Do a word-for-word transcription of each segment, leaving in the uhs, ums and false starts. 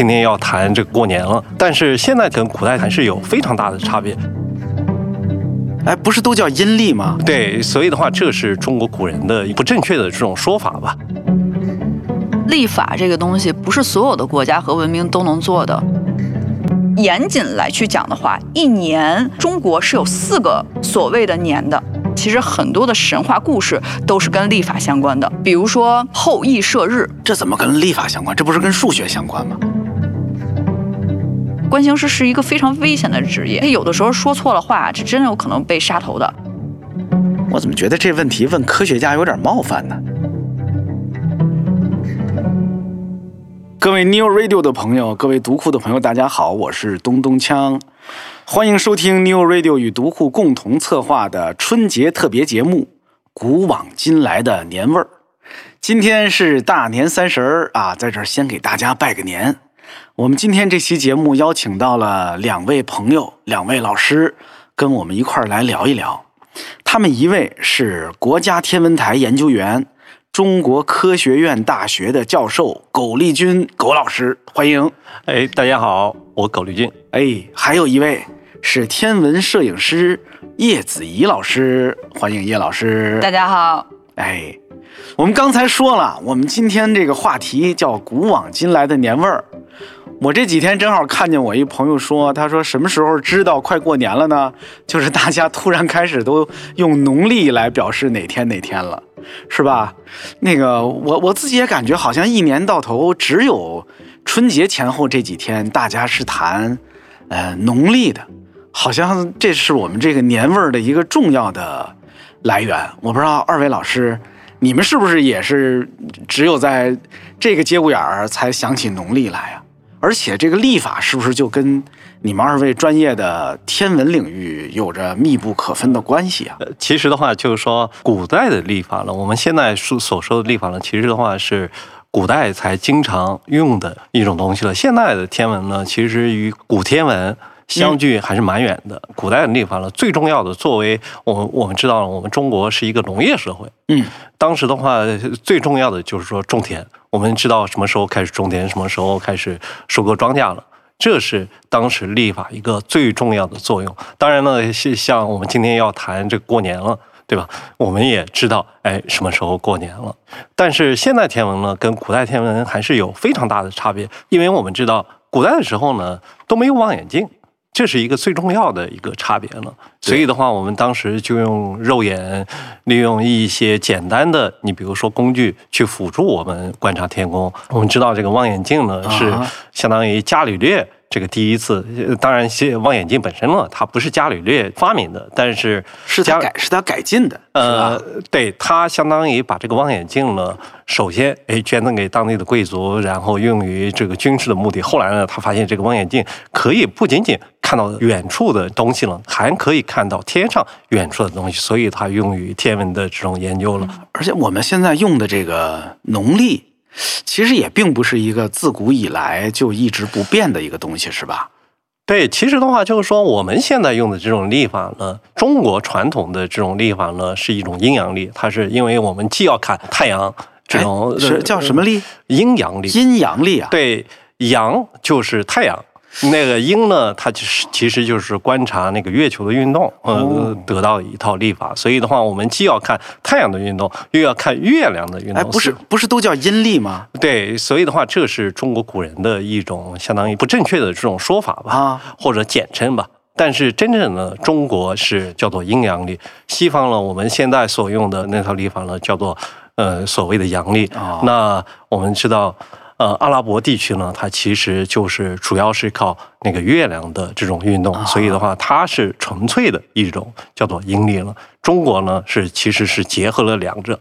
今天要谈这个过年了，但是现在跟古代还是有非常大的差别。哎，不是都叫阴历吗？对，所以的话，这是中国古人的不正确的这种说法吧。历法这个东西，不是所有的国家和文明都能做的。严谨来去讲的话，一年中国是有四个所谓的年的。其实很多的神话故事都是跟历法相关的，比如说后羿射日。这怎么跟历法相关？这不是跟数学相关吗？观星师是一个非常危险的职业，有的时候说错了话，这真有可能被杀头的。我怎么觉得这问题问科学家有点冒犯呢？各位 New Radio 的朋友，各位读库的朋友，大家好，我是东东锵，欢迎收听 New Radio 与读库共同策划的春节特别节目《古往今来的年味儿》。今天是大年三十儿啊，在这儿先给大家拜个年。我们今天这期节目邀请到了两位朋友，两位老师，跟我们一块儿来聊一聊。他们一位是国家天文台研究员，中国科学院大学的教授苟利军苟老师，欢迎。哎，大家好，我苟利军。哎，还有一位是天文摄影师叶子怡老师，欢迎叶老师。大家好。哎，我们刚才说了，我们今天这个话题叫古往今来的年味儿。我这几天正好看见我一朋友说，他说什么时候知道快过年了呢？就是大家突然开始都用农历来表示哪天哪天了，是吧？那个我我自己也感觉好像一年到头只有春节前后这几天大家是谈呃农历的，好像这是我们这个年味儿的一个重要的来源。我不知道二位老师，你们是不是也是只有在这个节骨眼儿才想起农历来啊？而且这个历法是不是就跟你们二位专业的天文领域有着密不可分的关系啊？其实的话就是说，古代的历法呢，我们现在所说的历法呢，其实的话是古代才经常用的一种东西了。现在的天文呢，其实与古天文相距还是蛮远的。古代的历法呢，最重要的作为我们我们知道了，我们中国是一个农业社会。嗯，当时的话最重要的就是说种田。我们知道什么时候开始种田，什么时候开始收割庄稼了，这是当时历法一个最重要的作用。当然呢，像我们今天要谈这过年了，对吧？我们也知道，哎，什么时候过年了。但是现代天文呢，跟古代天文还是有非常大的差别，因为我们知道古代的时候呢都没有望远镜，这是一个最重要的一个差别了。所以的话，我们当时就用肉眼，利用一些简单的，你比如说工具去辅助我们观察天空。我们知道这个望远镜呢是相当于伽利略这个第一次，当然望远镜本身呢它不是伽利略发明的，但是是他改是他改进的。呃，对，他相当于把这个望远镜呢，首先哎捐赠给当地的贵族，然后用于这个军事的目的。后来呢，他发现这个望远镜可以不仅仅看到远处的东西了，还可以看到天上远处的东西，所以它用于天文的这种研究了。而且我们现在用的这个农历，其实也并不是一个自古以来就一直不变的一个东西，是吧？对，其实的话就是说，我们现在用的这种历法呢，中国传统的这种历法呢，是一种阴阳历，它是因为我们既要看太阳这种是叫什么历？阴阳历。阴阳历啊？对，阳就是太阳，那个阴呢，它其实就是观察那个月球的运动，呃、哦，得到一套历法。所以的话，我们既要看太阳的运动，又要看月亮的运动。哎，不是，不是都叫阴历吗？对，所以的话，这是中国古人的一种相当于不正确的这种说法吧，啊、或者简称吧。但是真正的中国是叫做阴阳历，西方呢，我们现在所用的那套历法呢，叫做呃所谓的阳历。哦、那我们知道。呃，阿拉伯地区呢，它其实就是主要是靠那个月亮的这种运动，所以的话，它是纯粹的一种叫做阴历了。中国呢，是其实是结合了两者，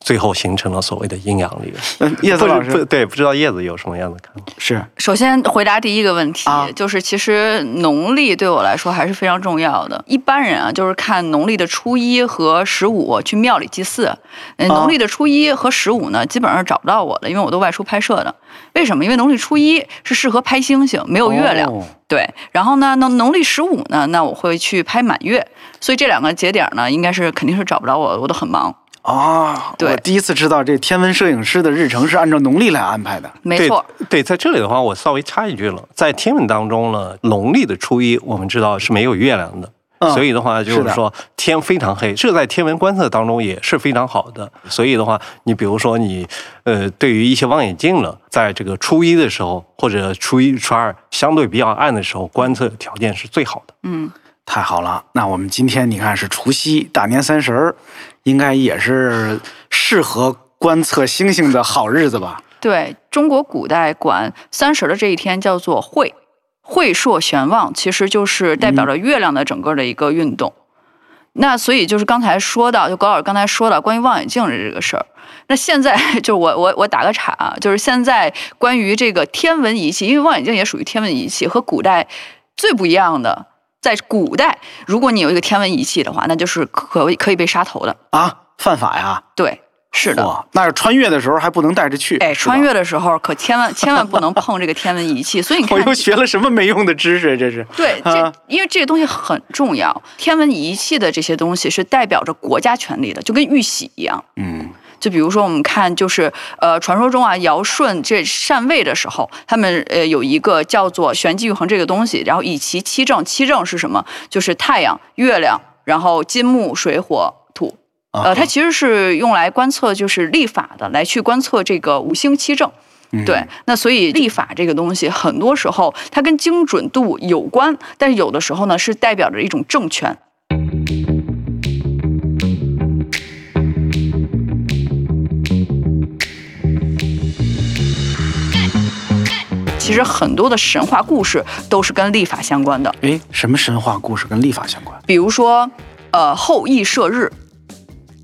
最后形成了所谓的阴阳历。嗯，叶子老师，对，不知道叶子有什么样的看法？是，首先回答第一个问题，啊、就是其实农历对我来说还是非常重要的。一般人啊，就是看农历的初一和十五去庙里祭祀。嗯，农历的初一和十五呢，基本上找不到我的，因为我都外出拍摄的。为什么？因为农历初一是适合拍星星，没有月亮。哦、对，然后呢，农农历十五呢，那我会去拍满月。所以这两个节点呢，应该是肯定是找不着我，我都很忙。啊、哦，我第一次知道这天文摄影师的日程是按照农历来安排的。没错， 对, 对，在这里的话，我稍微插一句了，在天文当中呢，农历的初一我们知道是没有月亮的。所以的话就是说天非常黑，这在天文观测当中也是非常好的。所以的话，你比如说你呃，对于一些望远镜呢，在这个初一的时候或者初一初二相对比较暗的时候，观测条件是最好的。嗯，太好了。那我们今天你看是除夕，大年三十应该也是适合观测星星的好日子吧？对，中国古代管三十的这一天叫做晦。晦朔玄望其实就是代表着月亮的整个的一个运动、嗯、那所以就是刚才说到，就高老师刚才说到关于望远镜的这个事儿，那现在就是我我我打个岔啊，就是现在关于这个天文仪器，因为望远镜也属于天文仪器，和古代最不一样的，在古代如果你有一个天文仪器的话，那就是可可以被杀头的啊，犯法呀？对，是的、哦，那穿越的时候还不能带着去。哎，穿越的时候可千万千万不能碰这个天文仪器，所以你看我又学了什么没用的知识，这是。对，这、啊、因为这个东西很重要，天文仪器的这些东西是代表着国家权力的，就跟玉玺一样。嗯。就比如说我们看，就是呃，传说中啊，尧舜这禅位的时候，他们呃有一个叫做玄机玉衡这个东西，然后以其七正，七正是什么？就是太阳、月亮，然后金木水火。呃，它其实是用来观测，就是历法的，来去观测这个五星七正。对，那所以历法这个东西，很多时候它跟精准度有关，但是有的时候呢，是代表着一种政权。其实很多的神话故事都是跟历法相关的。诶，什么神话故事跟历法相关？比如说，呃，后羿射日。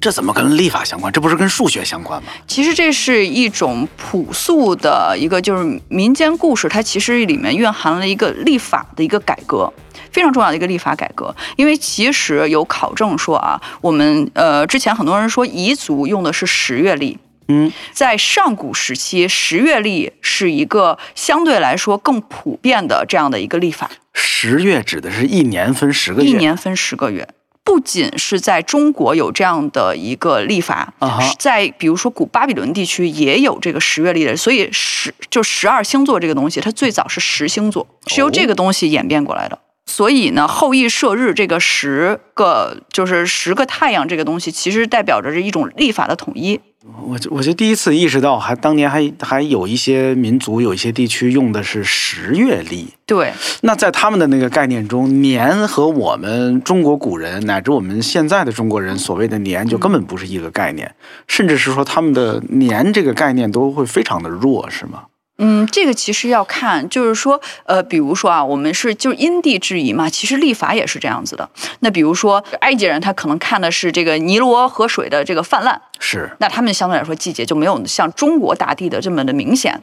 这怎么跟历法相关？这不是跟数学相关吗？其实这是一种朴素的一个就是民间故事，它其实里面蕴含了一个历法的一个改革，非常重要的一个历法改革。因为其实有考证说啊，我们呃之前很多人说彝族用的是十月历，嗯，在上古时期，十月历是一个相对来说更普遍的这样的一个历法。十月指的是一年分十个月，一年分十个月。不仅是在中国有这样的一个历法， uh-huh. 在比如说古巴比伦地区也有这个十月历的，所以十就十二星座这个东西，它最早是十星座，是由这个东西演变过来的。Oh. 所以呢，后羿射日这个十个就是十个太阳这个东西，其实代表着是一种历法的统一。我我就第一次意识到，还当年还还有一些民族、有一些地区用的是十月历。对，那在他们的那个概念中，年和我们中国古人乃至我们现在的中国人所谓的年，就根本不是一个概念，嗯、甚至是说他们的年这个概念都会非常的弱，是吗？嗯，这个其实要看，就是说，呃，比如说啊，我们是就是因地制宜嘛，其实历法也是这样子的。那比如说埃及人，他可能看的是这个尼罗河水的这个泛滥，是，那他们相对来说季节就没有像中国大地的这么的明显。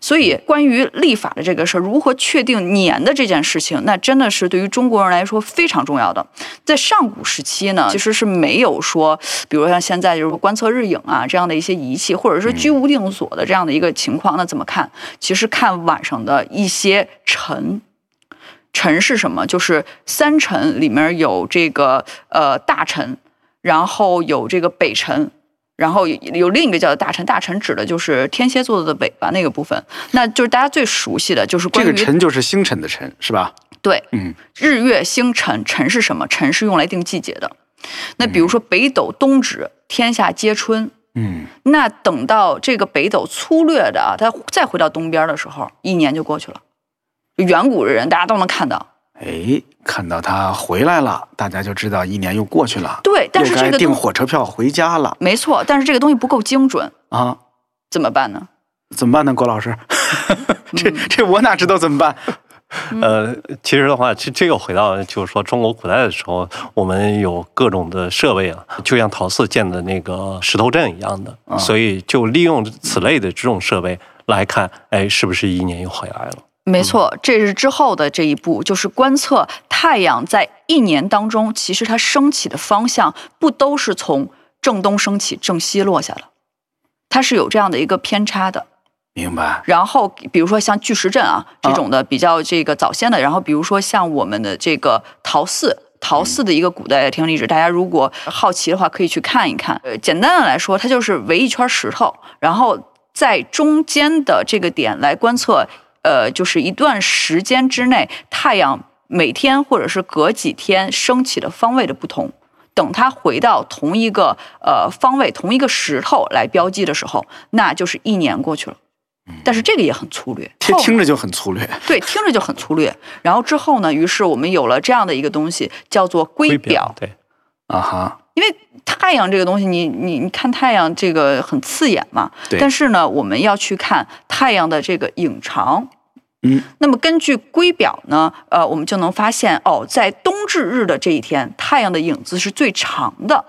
所以，关于历法的这个事儿，如何确定年的这件事情，那真的是对于中国人来说非常重要的。在上古时期呢，其实是没有说，比如像现在就是观测日影啊这样的一些仪器，或者是居无定所的这样的一个情况，那怎么看？其实看晚上的一些辰。辰是什么？就是三辰里面有这个呃大辰，然后有这个北辰。然后有另一个叫大辰，大辰指的就是天蝎座的尾巴那个部分，那就是大家最熟悉的就是关于这个辰就是星辰的辰，是吧？对，嗯，日月星辰，辰是什么？辰是用来定季节的。那比如说北斗东指，天下皆春。嗯，那等到这个北斗粗略的啊，它再回到东边的时候，一年就过去了。远古的人大家都能看到。哎，看到他回来了，大家就知道一年又过去了。对，但是这个又该订火车票回家了。没错，但是这个东西不够精准啊，怎么办呢？怎么办呢，郭老师？这这我哪知道怎么办？嗯、呃，其实的话，这这又回到就是说中国古代的时候，我们有各种的设备啊，就像陶寺建的那个石头阵一样的，啊、所以就利用此类的这种设备来看，哎，是不是一年又回来了？没错，这是之后的这一步，就是观测太阳在一年当中，其实它升起的方向不都是从正东升起，正西落下了，它是有这样的一个偏差的。明白。然后比如说像巨石阵啊这种的比较这个早先的，然后比如说像我们的这个陶寺。陶寺的一个古代庭历史，大家如果好奇的话可以去看一看。呃，简单的来说，它就是围一圈石头，然后在中间的这个点来观测，呃，就是一段时间之内太阳每天或者是隔几天升起的方位的不同。等它回到同一个呃方位、同一个石头来标记的时候，那就是一年过去了。但是这个也很粗略，听听着就很粗略。对，听着就很粗略。然后之后呢，于是我们有了这样的一个东西，叫做圭表。对，啊哈。因为太阳这个东西，你你你看太阳这个很刺眼嘛。对。但是呢，我们要去看太阳的这个影长。嗯。那么根据圭表呢，呃，我们就能发现哦，在冬至日的这一天，太阳的影子是最长的。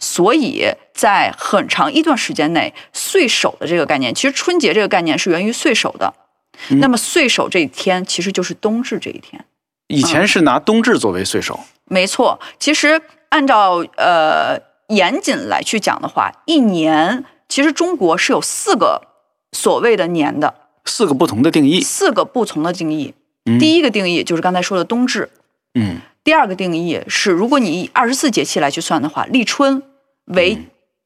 所以在很长一段时间内，岁首的这个概念，其实春节这个概念是源于岁首的、嗯、那么岁首这一天其实就是冬至这一天，以前是拿冬至作为岁首、嗯、没错。其实按照呃严谨来去讲的话，一年其实中国是有四个所谓的年的，四个不同的定义，四个不同的定义、嗯、第一个定义就是刚才说的冬至，嗯，第二个定义是，如果你以二十四节气来去算的话，立春为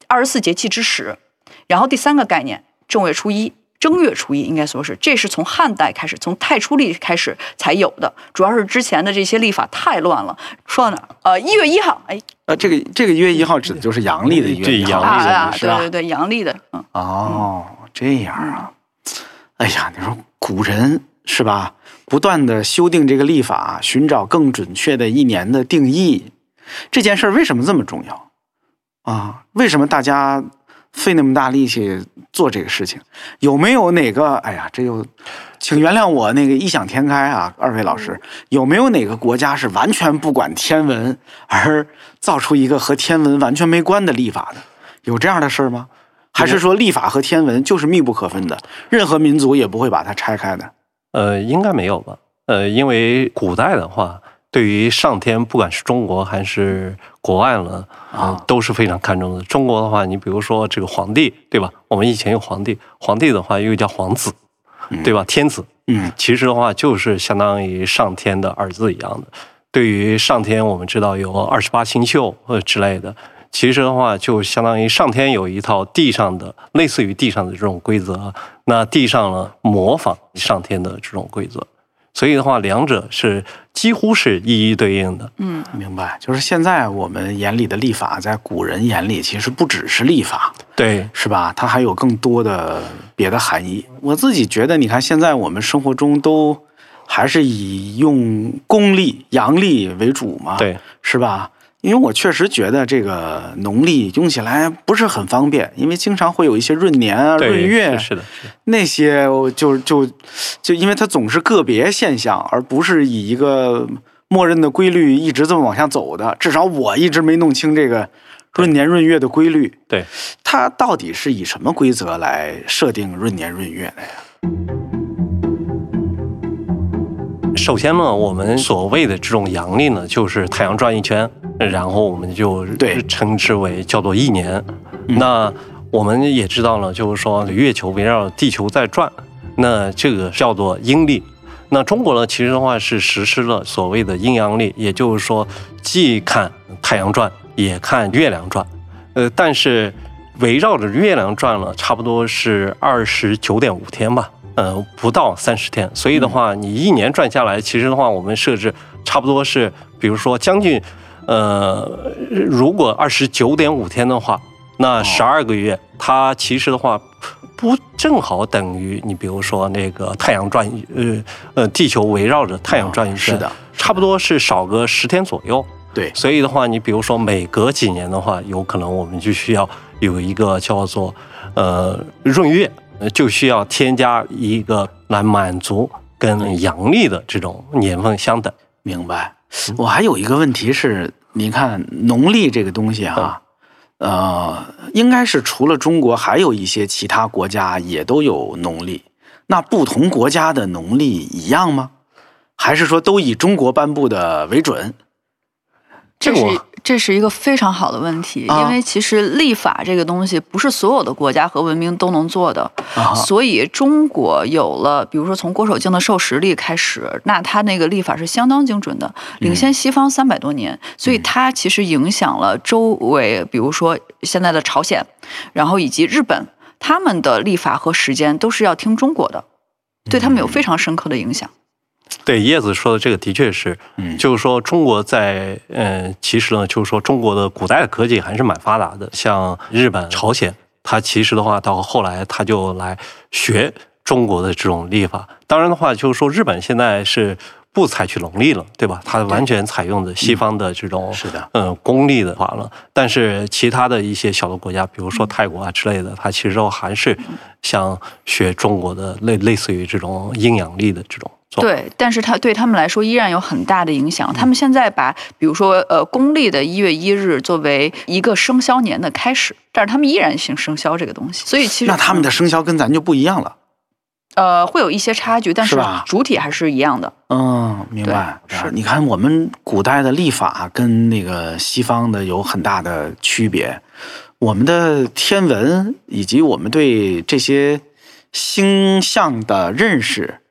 二十四节气之始、嗯。然后第三个概念，正月初一、正月初一，应该说是，这是从汉代开始，从太初历开始才有的。主要是之前的这些历法太乱了。说到哪儿？呃，一月一号，哎，呃，这个这个一月一号指的就是阳历的一月一号，对，阳历的，是吧？对对对，阳历的。嗯、哦，这样啊。哎呀，你说古人是吧？不断的修订这个历法，寻找更准确的一年的定义，这件事儿为什么这么重要啊？为什么大家费那么大力气做这个事情？有没有哪个？哎呀，这又，请原谅我那个异想天开啊，二位老师，有没有哪个国家是完全不管天文而造出一个和天文完全没关的历法的？有这样的事儿吗？还是说历法和天文就是密不可分的，任何民族也不会把它拆开的？呃，应该没有吧？呃，因为古代的话，对于上天，不管是中国还是国外呢，啊、呃，都是非常看重的。中国的话，你比如说这个皇帝，对吧？我们以前有皇帝，皇帝的话又叫皇子，对吧？天子，嗯，其实的话就是相当于上天的儿子一样的。对于上天，我们知道有二十八星宿呃之类的。其实的话，就相当于上天有一套地上的，类似于地上的这种规则，那地上呢模仿上天的这种规则，所以的话，两者是几乎是一一对应的。嗯，明白。就是现在我们眼里的历法，在古人眼里其实不只是历法，对，是吧？它还有更多的别的含义。我自己觉得，你看现在我们生活中都还是以用公历、阳历为主嘛，对，是吧？因为我确实觉得这个农历用起来不是很方便，因为经常会有一些闰年啊、闰月，是的，是的，那些就就就因为它总是个别现象，而不是以一个默认的规律一直这么往下走的。至少我一直没弄清这个闰年闰月的规律。对，它到底是以什么规则来设定闰年闰月的呀？首先呢，我们所谓的这种阳历呢，就是太阳转一圈，然后我们就称之为叫做一年。那我们也知道了，就是说月球围绕地球在转，那这个叫做阴历。那中国呢，其实的话是实施了所谓的阴阳历，也就是说既看太阳转，也看月亮转。呃，但是围绕着月亮转了差不多是二十九点五天吧。呃，不到三十天，所以的话，你一年转下来，其实的话，我们设置差不多是，比如说将近，呃，如果二十九点五天的话，那十二个月，它其实的话，不正好等于你比如说那个太阳转，呃呃，地球围绕着太阳转一圈，哦，是的，差不多是少个十天左右。对，所以的话，你比如说每隔几年的话，有可能我们就需要有一个叫做呃闰月。就需要添加一个来满足跟阳历的这种年份相等。明白。我还有一个问题是，你看农历这个东西啊、嗯、呃，应该是除了中国还有一些其他国家也都有农历，那不同国家的农历一样吗？还是说都以中国颁布的为准？这个我这是一个非常好的问题，因为其实立法这个东西不是所有的国家和文明都能做的，所以中国有了比如说从郭守敬的授时历开始，那他那个立法是相当精准的，领先西方三百多年，所以它其实影响了周围比如说现在的朝鲜，然后以及日本，他们的立法和时间都是要听中国的，对他们有非常深刻的影响。对，叶子说的这个的确是，就是说中国在嗯，其实呢，就是说中国的古代的科技还是蛮发达的，像日本、朝鲜，它其实的话到后来它就来学中国的这种历法。当然的话，就是说日本现在是不采取农历了，对吧？它完全采用的西方的这种是的，嗯，公历的话了。但是其他的一些小的国家，比如说泰国啊之类的，它其实都还是想学中国的类类似于这种阴阳历的这种。对，但是它对他们来说依然有很大的影响。他们现在把比如说呃公历的一月一日作为一个生肖年的开始，但是他们依然行生肖这个东西。所以其实那他们的生肖跟咱就不一样了。呃，会有一些差距，但是主体还是一样的。嗯，明白。是，你看我们古代的历法跟那个西方的有很大的区别，我们的天文以及我们对这些星象的认识。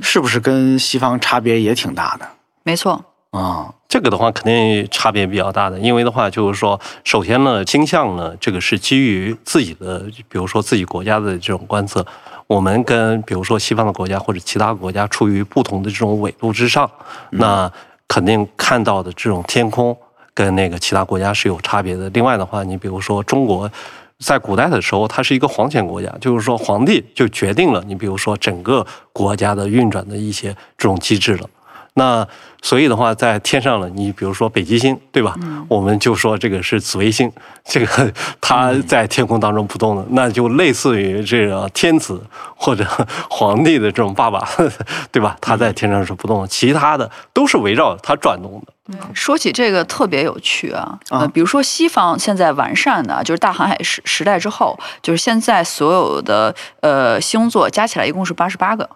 是不是跟西方差别也挺大的？没错啊，这个的话肯定差别比较大的，因为的话就是说，首先呢，星象呢，这个是基于自己的，比如说自己国家的这种观测，我们跟比如说西方的国家或者其他国家处于不同的这种纬度之上，嗯、那肯定看到的这种天空跟那个其他国家是有差别的。另外的话，你比如说中国。在古代的时候，它是一个皇权国家，就是说皇帝就决定了你比如说整个国家的运转的一些这种机制了。那所以的话，在天上了，你比如说北极星，对吧？嗯、我们就说这个是紫微星，这个它在天空当中不动的，嗯、那就类似于这个天子或者皇帝的这种爸爸，对吧？他在天上是不动的，嗯、其他的都是围绕它转动的。说起这个特别有趣啊，呃，比如说西方现在完善的，就是大航海时时代之后，就是现在所有的呃星座加起来一共是八十八个。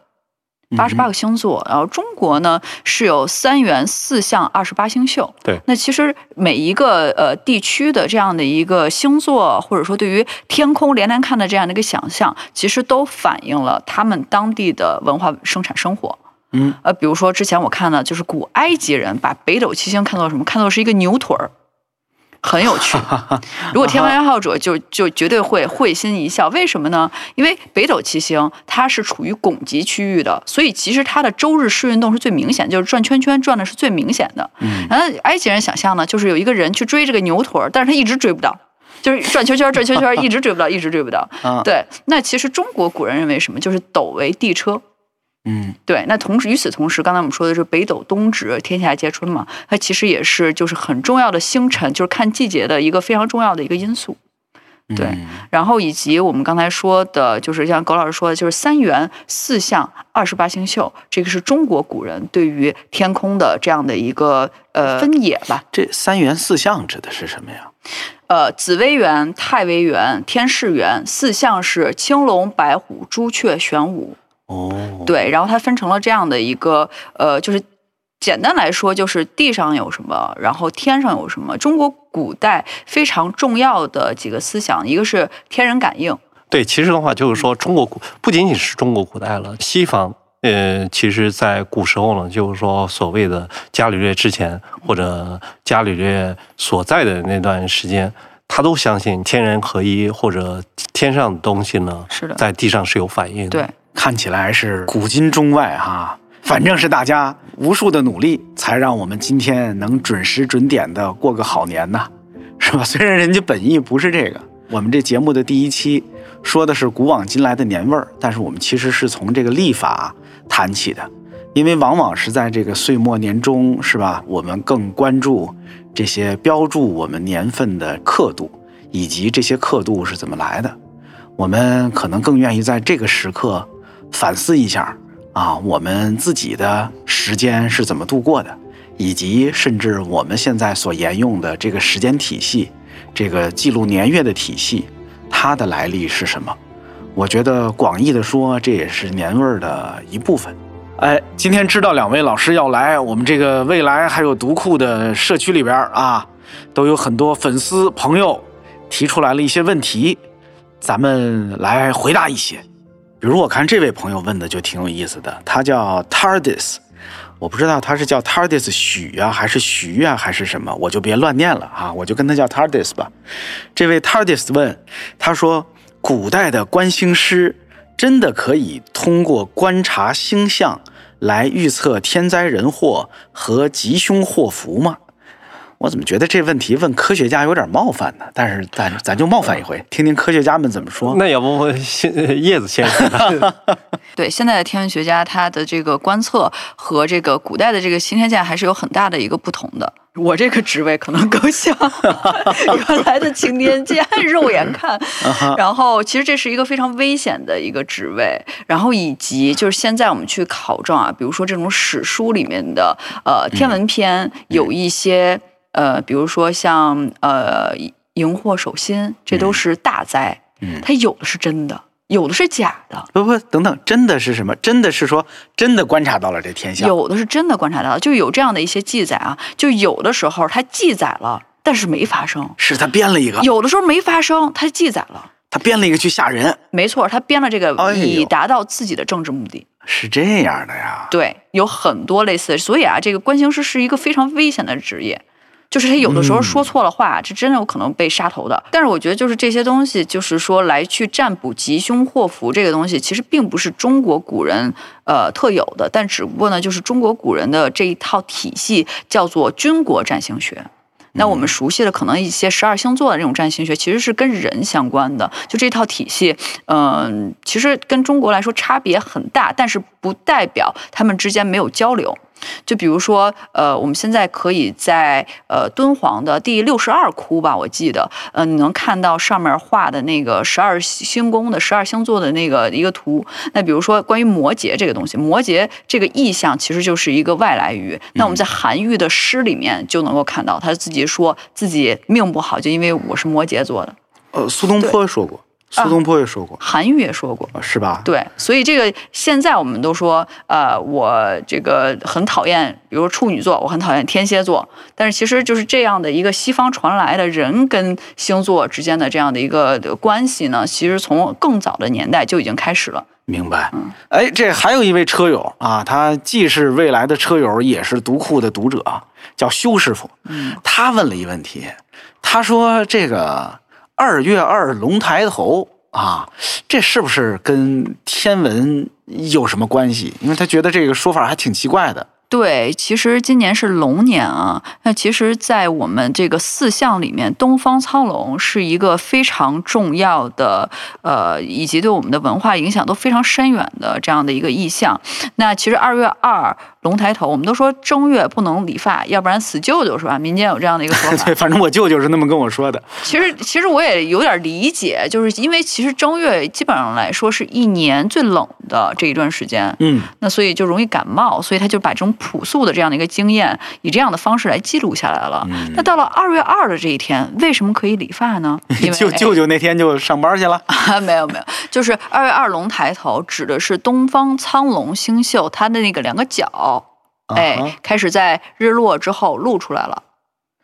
八十八个星座，然后中国呢是有三元四象二十八星宿。对，那其实每一个呃地区的这样的一个星座，或者说对于天空连连看的这样的一个想象，其实都反映了他们当地的文化生产生活。嗯，呃，比如说之前我看呢，就是古埃及人把北斗七星看作什么？看作是一个牛腿儿。很有趣，如果天文爱好者就就绝对会会心一笑。为什么呢？因为北斗七星它是处于拱极区域的，所以其实它的周日视运动是最明显，就是转圈圈转的是最明显的。嗯，然后埃及人想象呢，就是有一个人去追这个牛腿，但是他一直追不到，就是转圈圈转圈圈，一直追不到，一直追不到。对，那其实中国古人认为什么？就是斗为地车。嗯，对。那同时，与此同时，刚才我们说的是北斗东指，天下皆春嘛，它其实也是就是很重要的星辰，就是看季节的一个非常重要的一个因素。对，嗯、然后以及我们刚才说的，就是像苟老师说的，就是三元四象二十八星宿，这个是中国古人对于天空的这样的一个呃分野吧。这三元四象指的是什么呀？呃，紫微垣、太微垣、天市垣，四象是青龙、白虎、朱雀、玄武。哦，对，然后它分成了这样的一个，呃，就是简单来说，就是地上有什么，然后天上有什么。中国古代非常重要的几个思想，一个是天人感应。对，其实的话就是说，中国古不仅仅是中国古代了，西方，呃，其实在古时候呢，就是说所谓的伽利略之前或者伽利略所在的那段时间。他都相信天人合一，或者天上的东西呢，是的，在地上是有反应的。对，看起来是古今中外哈，反正是大家无数的努力，才让我们今天能准时准点的过个好年呐，是吧？虽然人家本意不是这个，我们这节目的第一期说的是古往今来的年味儿，但是我们其实是从这个历法谈起的，因为往往是在这个岁末年终，是吧？我们更关注。这些标注我们年份的刻度，以及这些刻度是怎么来的，我们可能更愿意在这个时刻反思一下啊，我们自己的时间是怎么度过的，以及甚至我们现在所沿用的这个时间体系，这个记录年月的体系，它的来历是什么？我觉得广义的说，这也是年味儿的一部分。哎，今天知道两位老师要来我们这个未来还有读库的社区里边啊，都有很多粉丝朋友提出来了一些问题，咱们来回答一些。比如我看这位朋友问的就挺有意思的，他叫 Tardis， 我不知道他是叫 Tardis 许啊还是徐啊还是什么，我就别乱念了啊，我就跟他叫 Tardis 吧。这位 Tardis 问，他说古代的观星师真的可以通过观察星象来预测天灾人祸和吉凶祸福吗？我怎么觉得这问题问科学家有点冒犯呢？但是咱咱就冒犯一回，听听科学家们怎么说。那要不叶子先生？对，现在的天文学家他的这个观测和这个古代的这个刑天鉴还是有很大的一个不同的。我这个职位可能更像原来的刑天鉴，肉眼看。然后其实这是一个非常危险的一个职位，然后以及就是现在我们去考证啊，比如说这种史书里面的呃天文篇有一些、嗯、呃，比如说像呃荧惑守心，这都是大灾、嗯嗯，它有的是真的。有的是假的，不不，等等，真的是什么？真的是说真的观察到了这天象，有的是真的观察到了，就有这样的一些记载啊。就有的时候它记载了，但是没发生，是它编了一个；有的时候没发生，它记载了，它编了一个去吓人。没错，它编了这个以达到自己的政治目的。哎、是这样的呀？对，有很多类似的，所以啊，这个观星师是一个非常危险的职业。就是他有的时候说错了话、嗯、这真的有可能被杀头的。但是我觉得就是这些东西，就是说来去占卜吉凶祸福这个东西，其实并不是中国古人呃特有的，但只不过呢，就是中国古人的这一套体系叫做军国占星学。那我们熟悉的可能一些十二星座的这种占星学，其实是跟人相关的。就这套体系，嗯、呃，其实跟中国来说差别很大，但是不代表他们之间没有交流。就比如说，呃，我们现在可以在呃敦煌的第六十二窟吧，我记得，呃，你能看到上面画的那个十二星宫的十二星座的那个一个图。那比如说关于摩羯这个东西，摩羯这个意象其实就是一个外来语。那我们在韩愈的诗里面就能够看到，他自己说自己命不好，就因为我是摩羯座的。呃，苏东坡说过。苏东坡也说过、啊、韩愈也说过，是吧？对，所以这个现在我们都说呃，我这个很讨厌，比如处女座，我很讨厌天蝎座，但是其实就是这样的一个西方传来的人跟星座之间的这样的一个关系呢，其实从更早的年代就已经开始了。明白。哎，这还有一位车友啊，他既是未来的车友，也是读库的读者，叫修师傅。嗯，他问了一问题，他说这个二月二龙抬头啊，这是不是跟天文有什么关系？因为他觉得这个说法还挺奇怪的。对，其实今年是龙年啊。那其实在我们这个四象里面，东方苍龙是一个非常重要的呃，以及对我们的文化影响都非常深远的这样的一个意象。那其实二月二龙抬头，我们都说正月不能理发，要不然死舅舅，是吧？民间有这样的一个说法。对，反正我舅舅是那么跟我说的。其实其实我也有点理解，就是因为其实正月基本上来说是一年最冷的这一段时间，嗯，那所以就容易感冒，所以他就把这种朴素的这样的一个经验，以这样的方式来记录下来了。嗯、那到了二月二的这一天，为什么可以理发呢？因为 舅, 舅舅那天就上班去了。哎、没有没有，就是二月二龙抬头指的是东方苍龙星宿，它的那个两个角，哎， uh-huh. 开始在日落之后露出来了，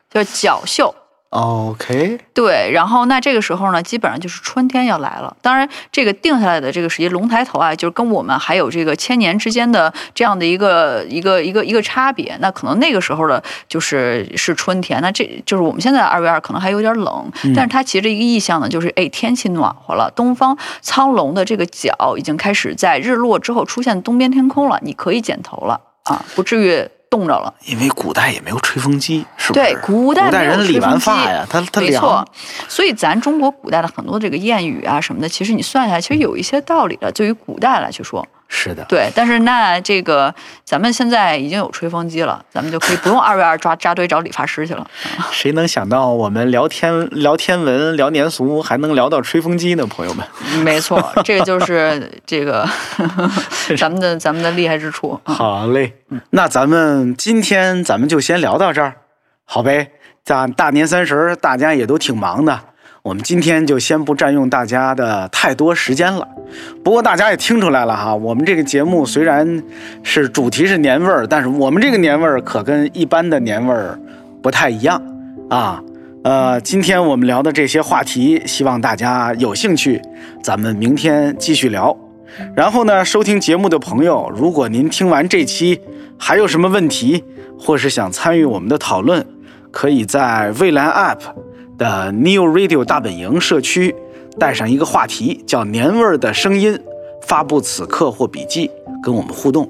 叫角宿。OK， 对，然后那这个时候呢，基本上就是春天要来了。当然，这个定下来的这个时间，龙抬头啊，就是跟我们还有这个千年之间的这样的一个一个一个一个差别。那可能那个时候的就是是春天，那这就是我们现在二月二可能还有点冷，但是它其实一个意象呢，就是哎天气暖和了，东方苍龙的这个角已经开始在日落之后出现东边天空了，你可以剪头了啊，不至于。冻着了，因为古代也没有吹风机，是不是？对，古代古代人理完发呀，他他凉。没错，所以咱中国古代的很多这个谚语啊什么的，其实你算下来，其实有一些道理的。对于古代来去说，是的，对。但是那这个咱们现在已经有吹风机了，咱们就可以不用二月二抓扎堆找理发师去了。谁能想到我们聊天聊天文聊年俗，还能聊到吹风机呢，朋友们？没错，这个就是这个咱们的咱们的厉害之处。好嘞。那咱们今天咱们就先聊到这儿，好呗？大大年三十大家也都挺忙的，我们今天就先不占用大家的太多时间了。不过大家也听出来了哈，我们这个节目虽然是主题是年味儿，但是我们这个年味儿可跟一般的年味儿不太一样。啊。呃，今天我们聊的这些话题，希望大家有兴趣，咱们明天继续聊。然后呢，收听节目的朋友，如果您听完这期还有什么问题，或是想参与我们的讨论，可以在未来 App 的 New Radio 大本营社区带上一个话题，叫年味儿的声音，发布此刻或笔记，跟我们互动。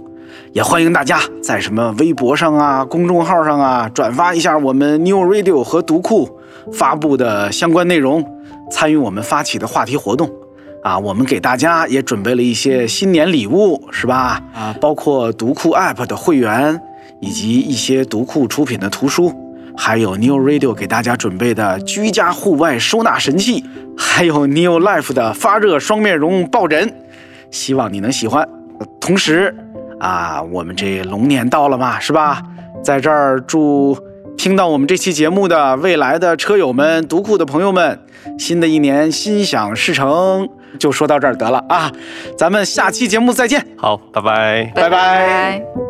也欢迎大家在什么微博上啊、公众号上啊，转发一下我们 New Radio 和读库发布的相关内容，参与我们发起的话题活动啊。我们给大家也准备了一些新年礼物，是吧？啊，包括读库 App 的会员，以及一些读库出品的图书，还有 New Radio 给大家准备的居家户外收纳神器，还有 N I O Life 的发热双面绒抱枕，希望你能喜欢。同时啊，我们这龙年到了嘛，是吧？在这儿祝听到我们这期节目的未来的车友们、读库的朋友们，新的一年心想事成。就说到这儿得了啊，咱们下期节目再见。好，拜拜，拜拜。拜拜。